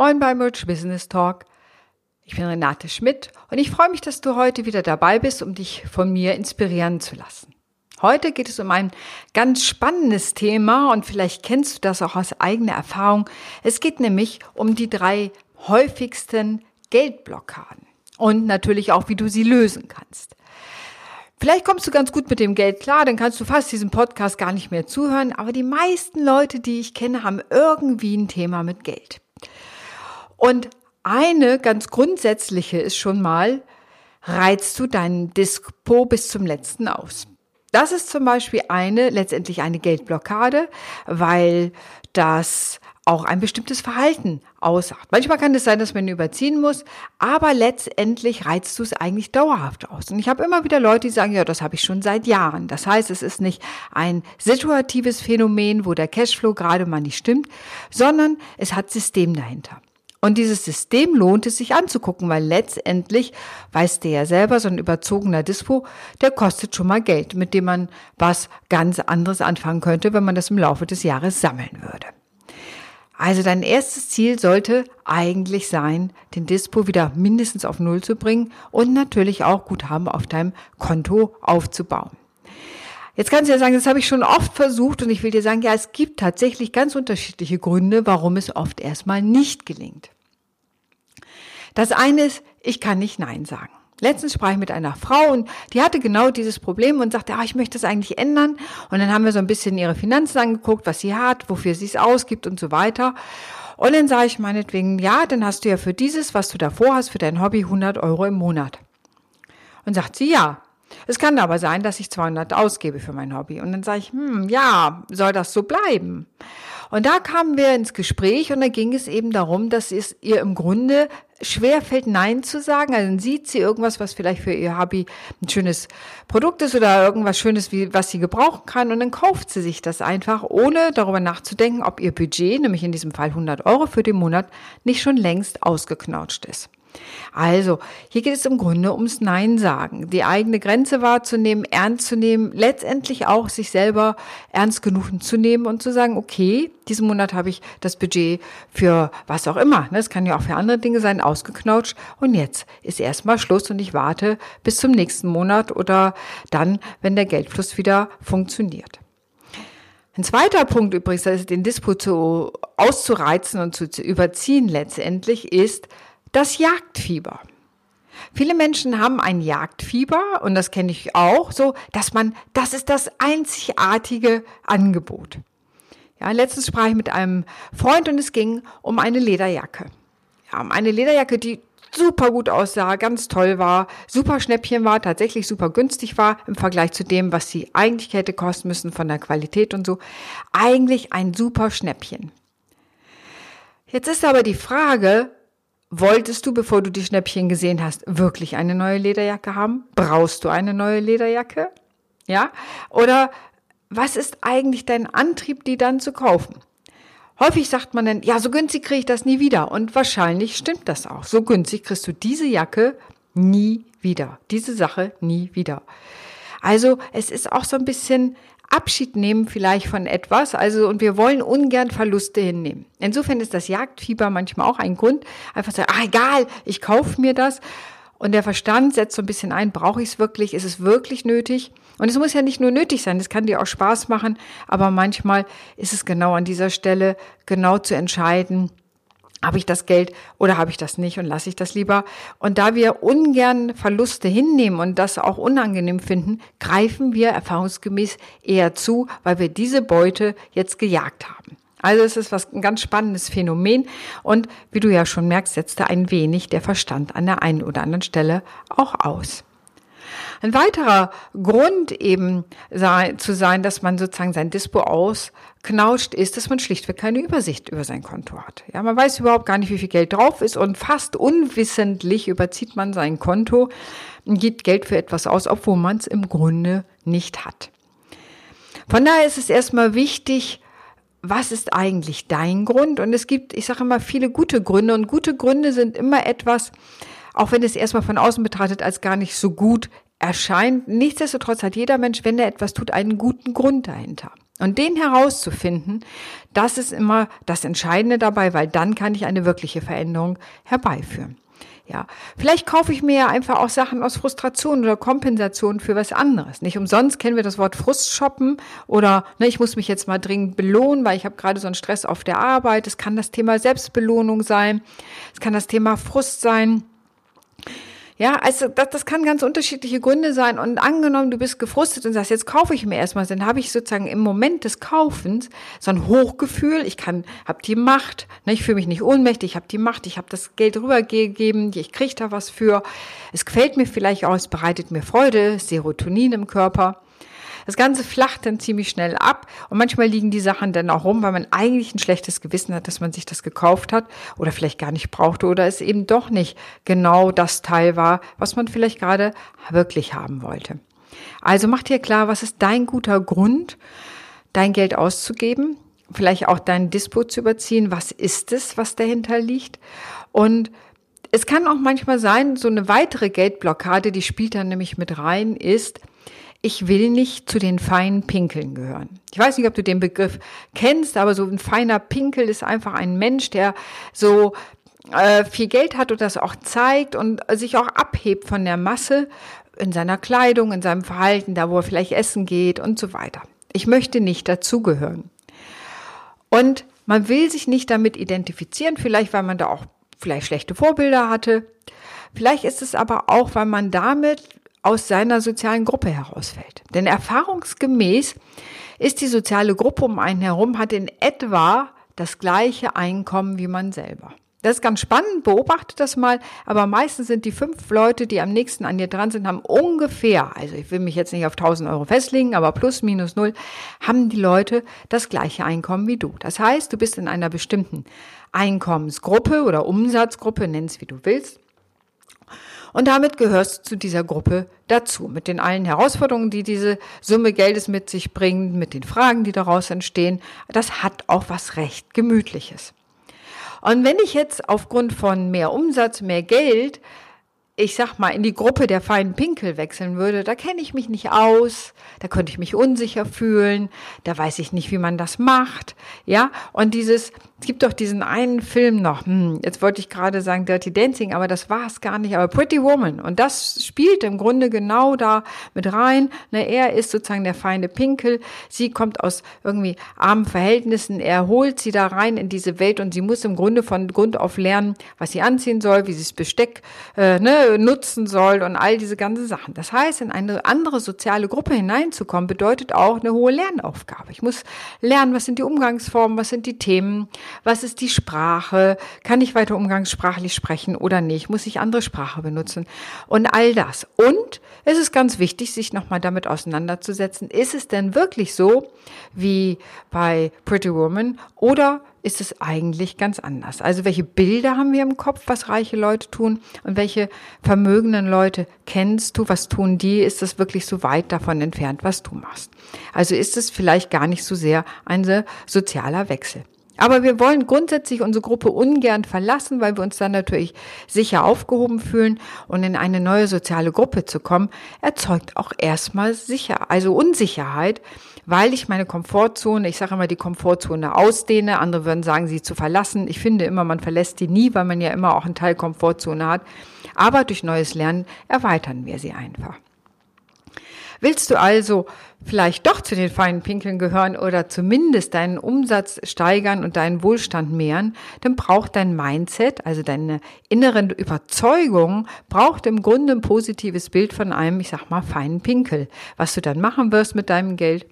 Moin bei Merch Business Talk. Ich bin Renate Schmidt und ich freue mich, dass du heute wieder dabei bist, um dich von mir inspirieren zu lassen. Heute geht es um ein ganz spannendes Thema und vielleicht kennst du das auch aus eigener Erfahrung. Es geht nämlich um die 3 häufigsten Geldblockaden und natürlich auch, wie du sie lösen kannst. Vielleicht kommst du ganz gut mit dem Geld klar, dann kannst du fast diesem Podcast gar nicht mehr zuhören, aber die meisten Leute, die ich kenne, haben irgendwie ein Thema mit Geld. Und eine ganz grundsätzliche ist schon mal, reizt du deinen Depot bis zum letzten aus. Das ist zum Beispiel letztendlich eine Geldblockade, weil das auch ein bestimmtes Verhalten aussagt. Manchmal kann es sein, dass man ihn überziehen muss, aber letztendlich reizt du es eigentlich dauerhaft aus. Und ich habe immer wieder Leute, die sagen, ja, das habe ich schon seit Jahren. Das heißt, es ist nicht ein situatives Phänomen, wo der Cashflow gerade mal nicht stimmt, sondern es hat System dahinter. Und dieses System lohnt es sich anzugucken, weil letztendlich, weißt du ja selber, so ein überzogener Dispo, der kostet schon mal Geld, mit dem man was ganz anderes anfangen könnte, wenn man das im Laufe des Jahres sammeln würde. Also dein erstes Ziel sollte eigentlich sein, den Dispo wieder mindestens auf 0 zu bringen und natürlich auch Guthaben auf deinem Konto aufzubauen. Jetzt kannst du ja sagen, das habe ich schon oft versucht und ich will dir sagen, ja, es gibt tatsächlich ganz unterschiedliche Gründe, warum es oft erstmal nicht gelingt. Das eine ist, ich kann nicht Nein sagen. Letztens sprach ich mit einer Frau und die hatte genau dieses Problem und sagte, ich möchte das eigentlich ändern. Und dann haben wir so ein bisschen ihre Finanzen angeguckt, was sie hat, wofür sie es ausgibt und so weiter. Und dann sage ich meinetwegen, ja, dann hast du ja für dieses, was du davor hast, für dein Hobby 100 € im Monat. Und sagt sie, ja. Es kann aber sein, dass ich 200 ausgebe für mein Hobby. Und dann sage ich, ja, soll das so bleiben? Und da kamen wir ins Gespräch und da ging es eben darum, dass es ihr im Grunde schwerfällt, Nein zu sagen. Also dann sieht sie irgendwas, was vielleicht für ihr Hobby ein schönes Produkt ist oder irgendwas Schönes, was sie gebrauchen kann. Und dann kauft sie sich das einfach, ohne darüber nachzudenken, ob ihr Budget, nämlich in diesem Fall 100 € für den Monat, nicht schon längst ausgeknautscht ist. Also, hier geht es im Grunde ums Nein sagen, die eigene Grenze wahrzunehmen, ernst zu nehmen, letztendlich auch sich selber ernst genug zu nehmen und zu sagen, okay, diesen Monat habe ich das Budget für was auch immer, das kann ja auch für andere Dinge sein, ausgeknautscht und jetzt ist erstmal Schluss und ich warte bis zum nächsten Monat oder dann, wenn der Geldfluss wieder funktioniert. Ein zweiter Punkt übrigens, das ist den Disput auszureizen und zu überziehen letztendlich, ist das Jagdfieber. Viele Menschen haben ein Jagdfieber und das kenne ich auch so, das ist das einzigartige Angebot. Ja, letztens sprach ich mit einem Freund und es ging um eine Lederjacke. Ja, um eine Lederjacke, die super gut aussah, ganz toll war, super Schnäppchen war, tatsächlich super günstig war im Vergleich zu dem, was sie eigentlich hätte kosten müssen von der Qualität und so. Eigentlich ein super Schnäppchen. Jetzt ist aber die Frage, wolltest du, bevor du die Schnäppchen gesehen hast, wirklich eine neue Lederjacke haben? Brauchst du eine neue Lederjacke? Ja? Oder was ist eigentlich dein Antrieb, die dann zu kaufen? Häufig sagt man dann, ja, so günstig kriege ich das nie wieder. Und wahrscheinlich stimmt das auch. So günstig kriegst du diese Jacke nie wieder. Diese Sache nie wieder. Also es ist auch so ein bisschen Abschied nehmen vielleicht von etwas, also und wir wollen ungern Verluste hinnehmen. Insofern ist das Jagdfieber manchmal auch ein Grund, einfach zu sagen, egal, ich kaufe mir das. Und der Verstand setzt so ein bisschen ein, brauche ich es wirklich, ist es wirklich nötig? Und es muss ja nicht nur nötig sein, es kann dir auch Spaß machen, aber manchmal ist es genau an dieser Stelle, genau zu entscheiden, habe ich das Geld oder habe ich das nicht und lasse ich das lieber? Und da wir ungern Verluste hinnehmen und das auch unangenehm finden, greifen wir erfahrungsgemäß eher zu, weil wir diese Beute jetzt gejagt haben. Also es ist ein ganz spannendes Phänomen und wie du ja schon merkst, setzt da ein wenig der Verstand an der einen oder anderen Stelle auch aus. Ein weiterer Grund eben zu sein, dass man sozusagen sein Dispo ausknautscht, ist, dass man schlichtweg keine Übersicht über sein Konto hat. Ja, man weiß überhaupt gar nicht, wie viel Geld drauf ist und fast unwissentlich überzieht man sein Konto und gibt Geld für etwas aus, obwohl man es im Grunde nicht hat. Von daher ist es erstmal wichtig, was ist eigentlich dein Grund? Und es gibt, ich sage immer, viele gute Gründe und gute Gründe sind immer etwas, auch wenn es erstmal von außen betrachtet als gar nicht so gut erscheint. Nichtsdestotrotz hat jeder Mensch, wenn er etwas tut, einen guten Grund dahinter. Und den herauszufinden, das ist immer das Entscheidende dabei, weil dann kann ich eine wirkliche Veränderung herbeiführen. Ja, vielleicht kaufe ich mir ja einfach auch Sachen aus Frustration oder Kompensation für was anderes. Nicht umsonst kennen wir das Wort Frustshoppen oder ne, ich muss mich jetzt mal dringend belohnen, weil ich habe gerade so einen Stress auf der Arbeit. Es kann das Thema Selbstbelohnung sein, es kann das Thema Frust sein. Ja, also das kann ganz unterschiedliche Gründe sein und angenommen, du bist gefrustet und sagst, jetzt kaufe ich mir erstmal, dann habe ich sozusagen im Moment des Kaufens so ein Hochgefühl, habe die Macht, ne, ich fühle mich nicht ohnmächtig, ich habe die Macht, ich habe das Geld rübergegeben, ich kriege da was für, es gefällt mir vielleicht auch, es bereitet mir Freude, Serotonin im Körper. Das Ganze flacht dann ziemlich schnell ab und manchmal liegen die Sachen dann auch rum, weil man eigentlich ein schlechtes Gewissen hat, dass man sich das gekauft hat oder vielleicht gar nicht brauchte oder es eben doch nicht genau das Teil war, was man vielleicht gerade wirklich haben wollte. Also mach dir klar, was ist dein guter Grund, dein Geld auszugeben, vielleicht auch deinen Disput zu überziehen, was ist es, was dahinter liegt und es kann auch manchmal sein, so eine weitere Geldblockade, die spielt dann nämlich mit rein, ist, ich will nicht zu den feinen Pinkeln gehören. Ich weiß nicht, ob du den Begriff kennst, aber so ein feiner Pinkel ist einfach ein Mensch, der so viel Geld hat und das auch zeigt und sich auch abhebt von der Masse in seiner Kleidung, in seinem Verhalten, da wo er vielleicht essen geht und so weiter. Ich möchte nicht dazugehören. Und man will sich nicht damit identifizieren, vielleicht weil man da auch vielleicht schlechte Vorbilder hatte. Vielleicht ist es aber auch, weil man damit aus seiner sozialen Gruppe herausfällt. Denn erfahrungsgemäß ist die soziale Gruppe um einen herum, hat in etwa das gleiche Einkommen wie man selber. Das ist ganz spannend, beobachte das mal, aber meistens sind die 5 Leute, die am nächsten an dir dran sind, haben ungefähr, also ich will mich jetzt nicht auf 1.000 Euro festlegen, aber plus, minus, null, haben die Leute das gleiche Einkommen wie du. Das heißt, du bist in einer bestimmten Einkommensgruppe oder Umsatzgruppe, nenn es wie du willst, und damit gehörst du zu dieser Gruppe dazu, mit den allen Herausforderungen, die diese Summe Geldes mit sich bringt, mit den Fragen, die daraus entstehen. Das hat auch was recht Gemütliches. Und wenn ich jetzt aufgrund von mehr Umsatz, mehr Geld, ich sag mal, in die Gruppe der feinen Pinkel wechseln würde, da kenne ich mich nicht aus, da könnte ich mich unsicher fühlen, da weiß ich nicht, wie man das macht, ja, und es gibt doch diesen einen Film noch, jetzt wollte ich gerade sagen Dirty Dancing, aber das war es gar nicht, aber Pretty Woman, und das spielt im Grunde genau da mit rein, ne, er ist sozusagen der feine Pinkel, sie kommt aus irgendwie armen Verhältnissen, er holt sie da rein in diese Welt und sie muss im Grunde von Grund auf lernen, was sie anziehen soll, wie sie das Besteck, nutzen soll und all diese ganzen Sachen. Das heißt, in eine andere soziale Gruppe hineinzukommen, bedeutet auch eine hohe Lernaufgabe. Ich muss lernen, was sind die Umgangsformen, was sind die Themen, was ist die Sprache, kann ich weiter umgangssprachlich sprechen oder nicht, muss ich andere Sprache benutzen und all das. Und es ist ganz wichtig, sich nochmal damit auseinanderzusetzen, ist es denn wirklich so wie bei Pretty Woman oder ist es eigentlich ganz anders. Also welche Bilder haben wir im Kopf, was reiche Leute tun und welche vermögenden Leute kennst du, was tun die, ist das wirklich so weit davon entfernt, was du machst. Also ist es vielleicht gar nicht so sehr ein sozialer Wechsel. Aber wir wollen grundsätzlich unsere Gruppe ungern verlassen, weil wir uns dann natürlich sicher aufgehoben fühlen und in eine neue soziale Gruppe zu kommen, erzeugt auch erstmal Unsicherheit, weil ich meine Komfortzone, ich sage immer die Komfortzone ausdehne, andere würden sagen, sie zu verlassen. Ich finde immer, man verlässt die nie, weil man ja immer auch einen Teil Komfortzone hat, aber durch neues Lernen erweitern wir sie einfach. Willst du also vielleicht doch zu den feinen Pinkeln gehören oder zumindest deinen Umsatz steigern und deinen Wohlstand mehren, dann braucht dein Mindset, also deine inneren Überzeugungen, braucht im Grunde ein positives Bild von einem, ich sag mal, feinen Pinkel, was du dann machen wirst mit deinem Geld.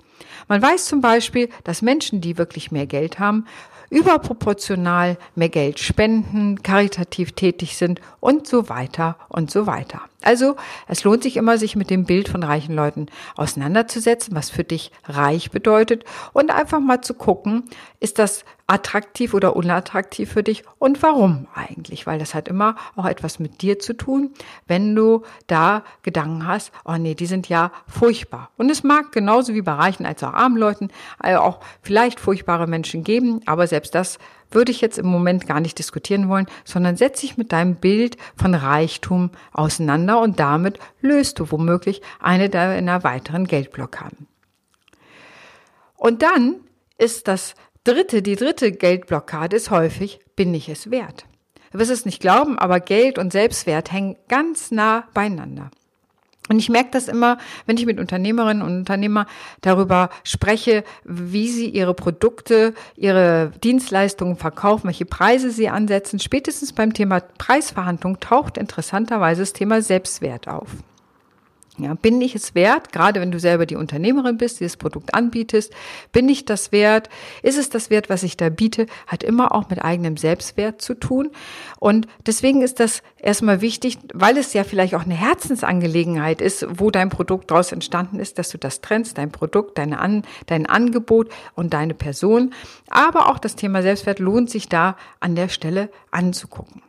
Man weiß zum Beispiel, dass Menschen, die wirklich mehr Geld haben, überproportional mehr Geld spenden, karitativ tätig sind und so weiter und so weiter. Also es lohnt sich immer, sich mit dem Bild von reichen Leuten auseinanderzusetzen, was für dich reich bedeutet und einfach mal zu gucken, ist das attraktiv oder unattraktiv für dich und warum eigentlich? Weil das hat immer auch etwas mit dir zu tun, wenn du da Gedanken hast, oh nee, die sind ja furchtbar. Und es mag genauso wie bei reichen als auch armen Leuten auch vielleicht furchtbare Menschen geben, aber selbst das würde ich jetzt im Moment gar nicht diskutieren wollen, sondern setz dich mit deinem Bild von Reichtum auseinander und damit löst du womöglich eine deiner weiteren Geldblockaden. Und dann ist die dritte Geldblockade ist häufig, bin ich es wert. Du wirst es nicht glauben, aber Geld und Selbstwert hängen ganz nah beieinander. Und ich merke das immer, wenn ich mit Unternehmerinnen und Unternehmern darüber spreche, wie sie ihre Produkte, ihre Dienstleistungen verkaufen, welche Preise sie ansetzen. Spätestens beim Thema Preisverhandlung taucht interessanterweise das Thema Selbstwert auf. Ja, bin ich es wert, gerade wenn du selber die Unternehmerin bist, die das Produkt anbietest, bin ich das wert, ist es das wert, was ich da biete, hat immer auch mit eigenem Selbstwert zu tun. Und deswegen ist das erstmal wichtig, weil es ja vielleicht auch eine Herzensangelegenheit ist, wo dein Produkt draus entstanden ist, dass du das trennst, dein Produkt, dein Angebot und deine Person. Aber auch das Thema Selbstwert lohnt sich da an der Stelle anzugucken.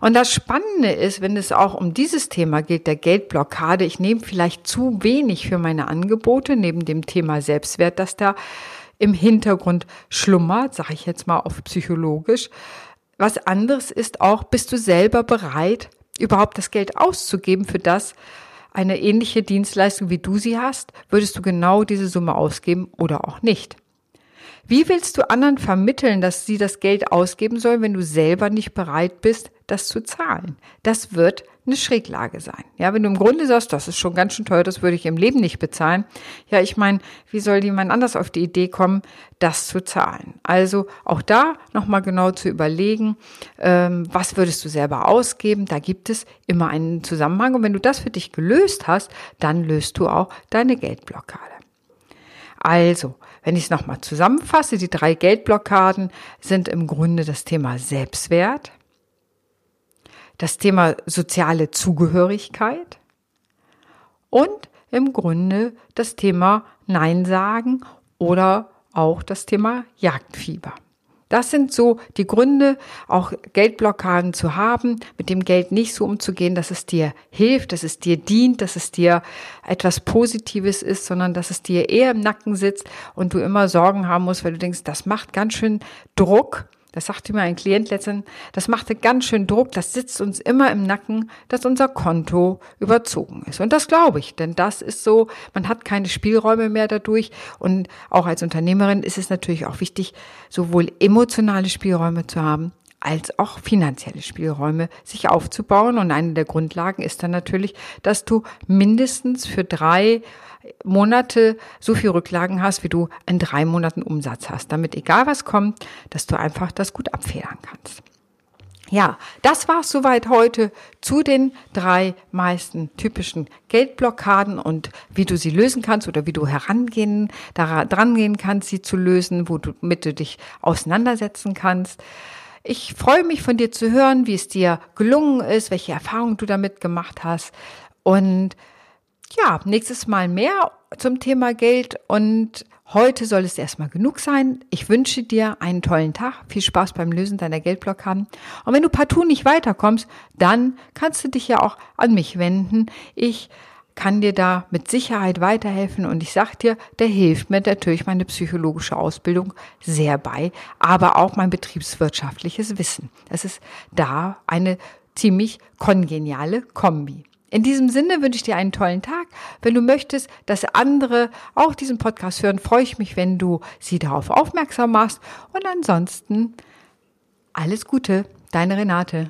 Und das Spannende ist, wenn es auch um dieses Thema geht, der Geldblockade, ich nehme vielleicht zu wenig für meine Angebote, neben dem Thema Selbstwert, das da im Hintergrund schlummert, sage ich jetzt mal auf psychologisch. Was anderes ist auch, bist du selber bereit, überhaupt das Geld auszugeben für das, eine ähnliche Dienstleistung wie du sie hast, würdest du genau diese Summe ausgeben oder auch nicht. Wie willst du anderen vermitteln, dass sie das Geld ausgeben sollen, wenn du selber nicht bereit bist, das zu zahlen? Das wird eine Schräglage sein. Ja, wenn du im Grunde sagst, das ist schon ganz schön teuer, das würde ich im Leben nicht bezahlen. Ja, ich meine, wie soll jemand anders auf die Idee kommen, das zu zahlen? Also auch da nochmal genau zu überlegen, was würdest du selber ausgeben? Da gibt es immer einen Zusammenhang. Und wenn du das für dich gelöst hast, dann löst du auch deine Geldblockade. Also, wenn ich es nochmal zusammenfasse, die 3 Geldblockaden sind im Grunde das Thema Selbstwert, das Thema soziale Zugehörigkeit und im Grunde das Thema Nein sagen oder auch das Thema Jagdfieber. Das sind so die Gründe, auch Geldblockaden zu haben, mit dem Geld nicht so umzugehen, dass es dir hilft, dass es dir dient, dass es dir etwas Positives ist, sondern dass es dir eher im Nacken sitzt und du immer Sorgen haben musst, weil du denkst, das macht ganz schön Druck. Das sagte mir ein Klient letztens, das machte ganz schön Druck, das sitzt uns immer im Nacken, dass unser Konto überzogen ist. Und das glaube ich, denn das ist so, man hat keine Spielräume mehr dadurch. Und auch als Unternehmerin ist es natürlich auch wichtig, sowohl emotionale Spielräume zu haben, als auch finanzielle Spielräume sich aufzubauen. Und eine der Grundlagen ist dann natürlich, dass du mindestens für 3 Monate so viel Rücklagen hast, wie du in 3 Monaten Umsatz hast, damit egal was kommt, dass du einfach das gut abfedern kannst. Ja, das war's soweit heute zu den 3 meisten typischen Geldblockaden und wie du sie lösen kannst oder wie du drangehen kannst, sie zu lösen, womit du dich auseinandersetzen kannst. Ich freue mich, von dir zu hören, wie es dir gelungen ist, welche Erfahrungen du damit gemacht hast. Und ja, nächstes Mal mehr zum Thema Geld. Und heute soll es erstmal genug sein. Ich wünsche dir einen tollen Tag. Viel Spaß beim Lösen deiner Geldblockaden. Und wenn du partout nicht weiterkommst, dann kannst du dich ja auch an mich wenden. Ich kann dir da mit Sicherheit weiterhelfen und ich sag dir, der hilft mir natürlich meine psychologische Ausbildung sehr bei, aber auch mein betriebswirtschaftliches Wissen. Das ist da eine ziemlich kongeniale Kombi. In diesem Sinne wünsche ich dir einen tollen Tag. Wenn du möchtest, dass andere auch diesen Podcast hören, freue ich mich, wenn du sie darauf aufmerksam machst. Und ansonsten alles Gute, deine Renate.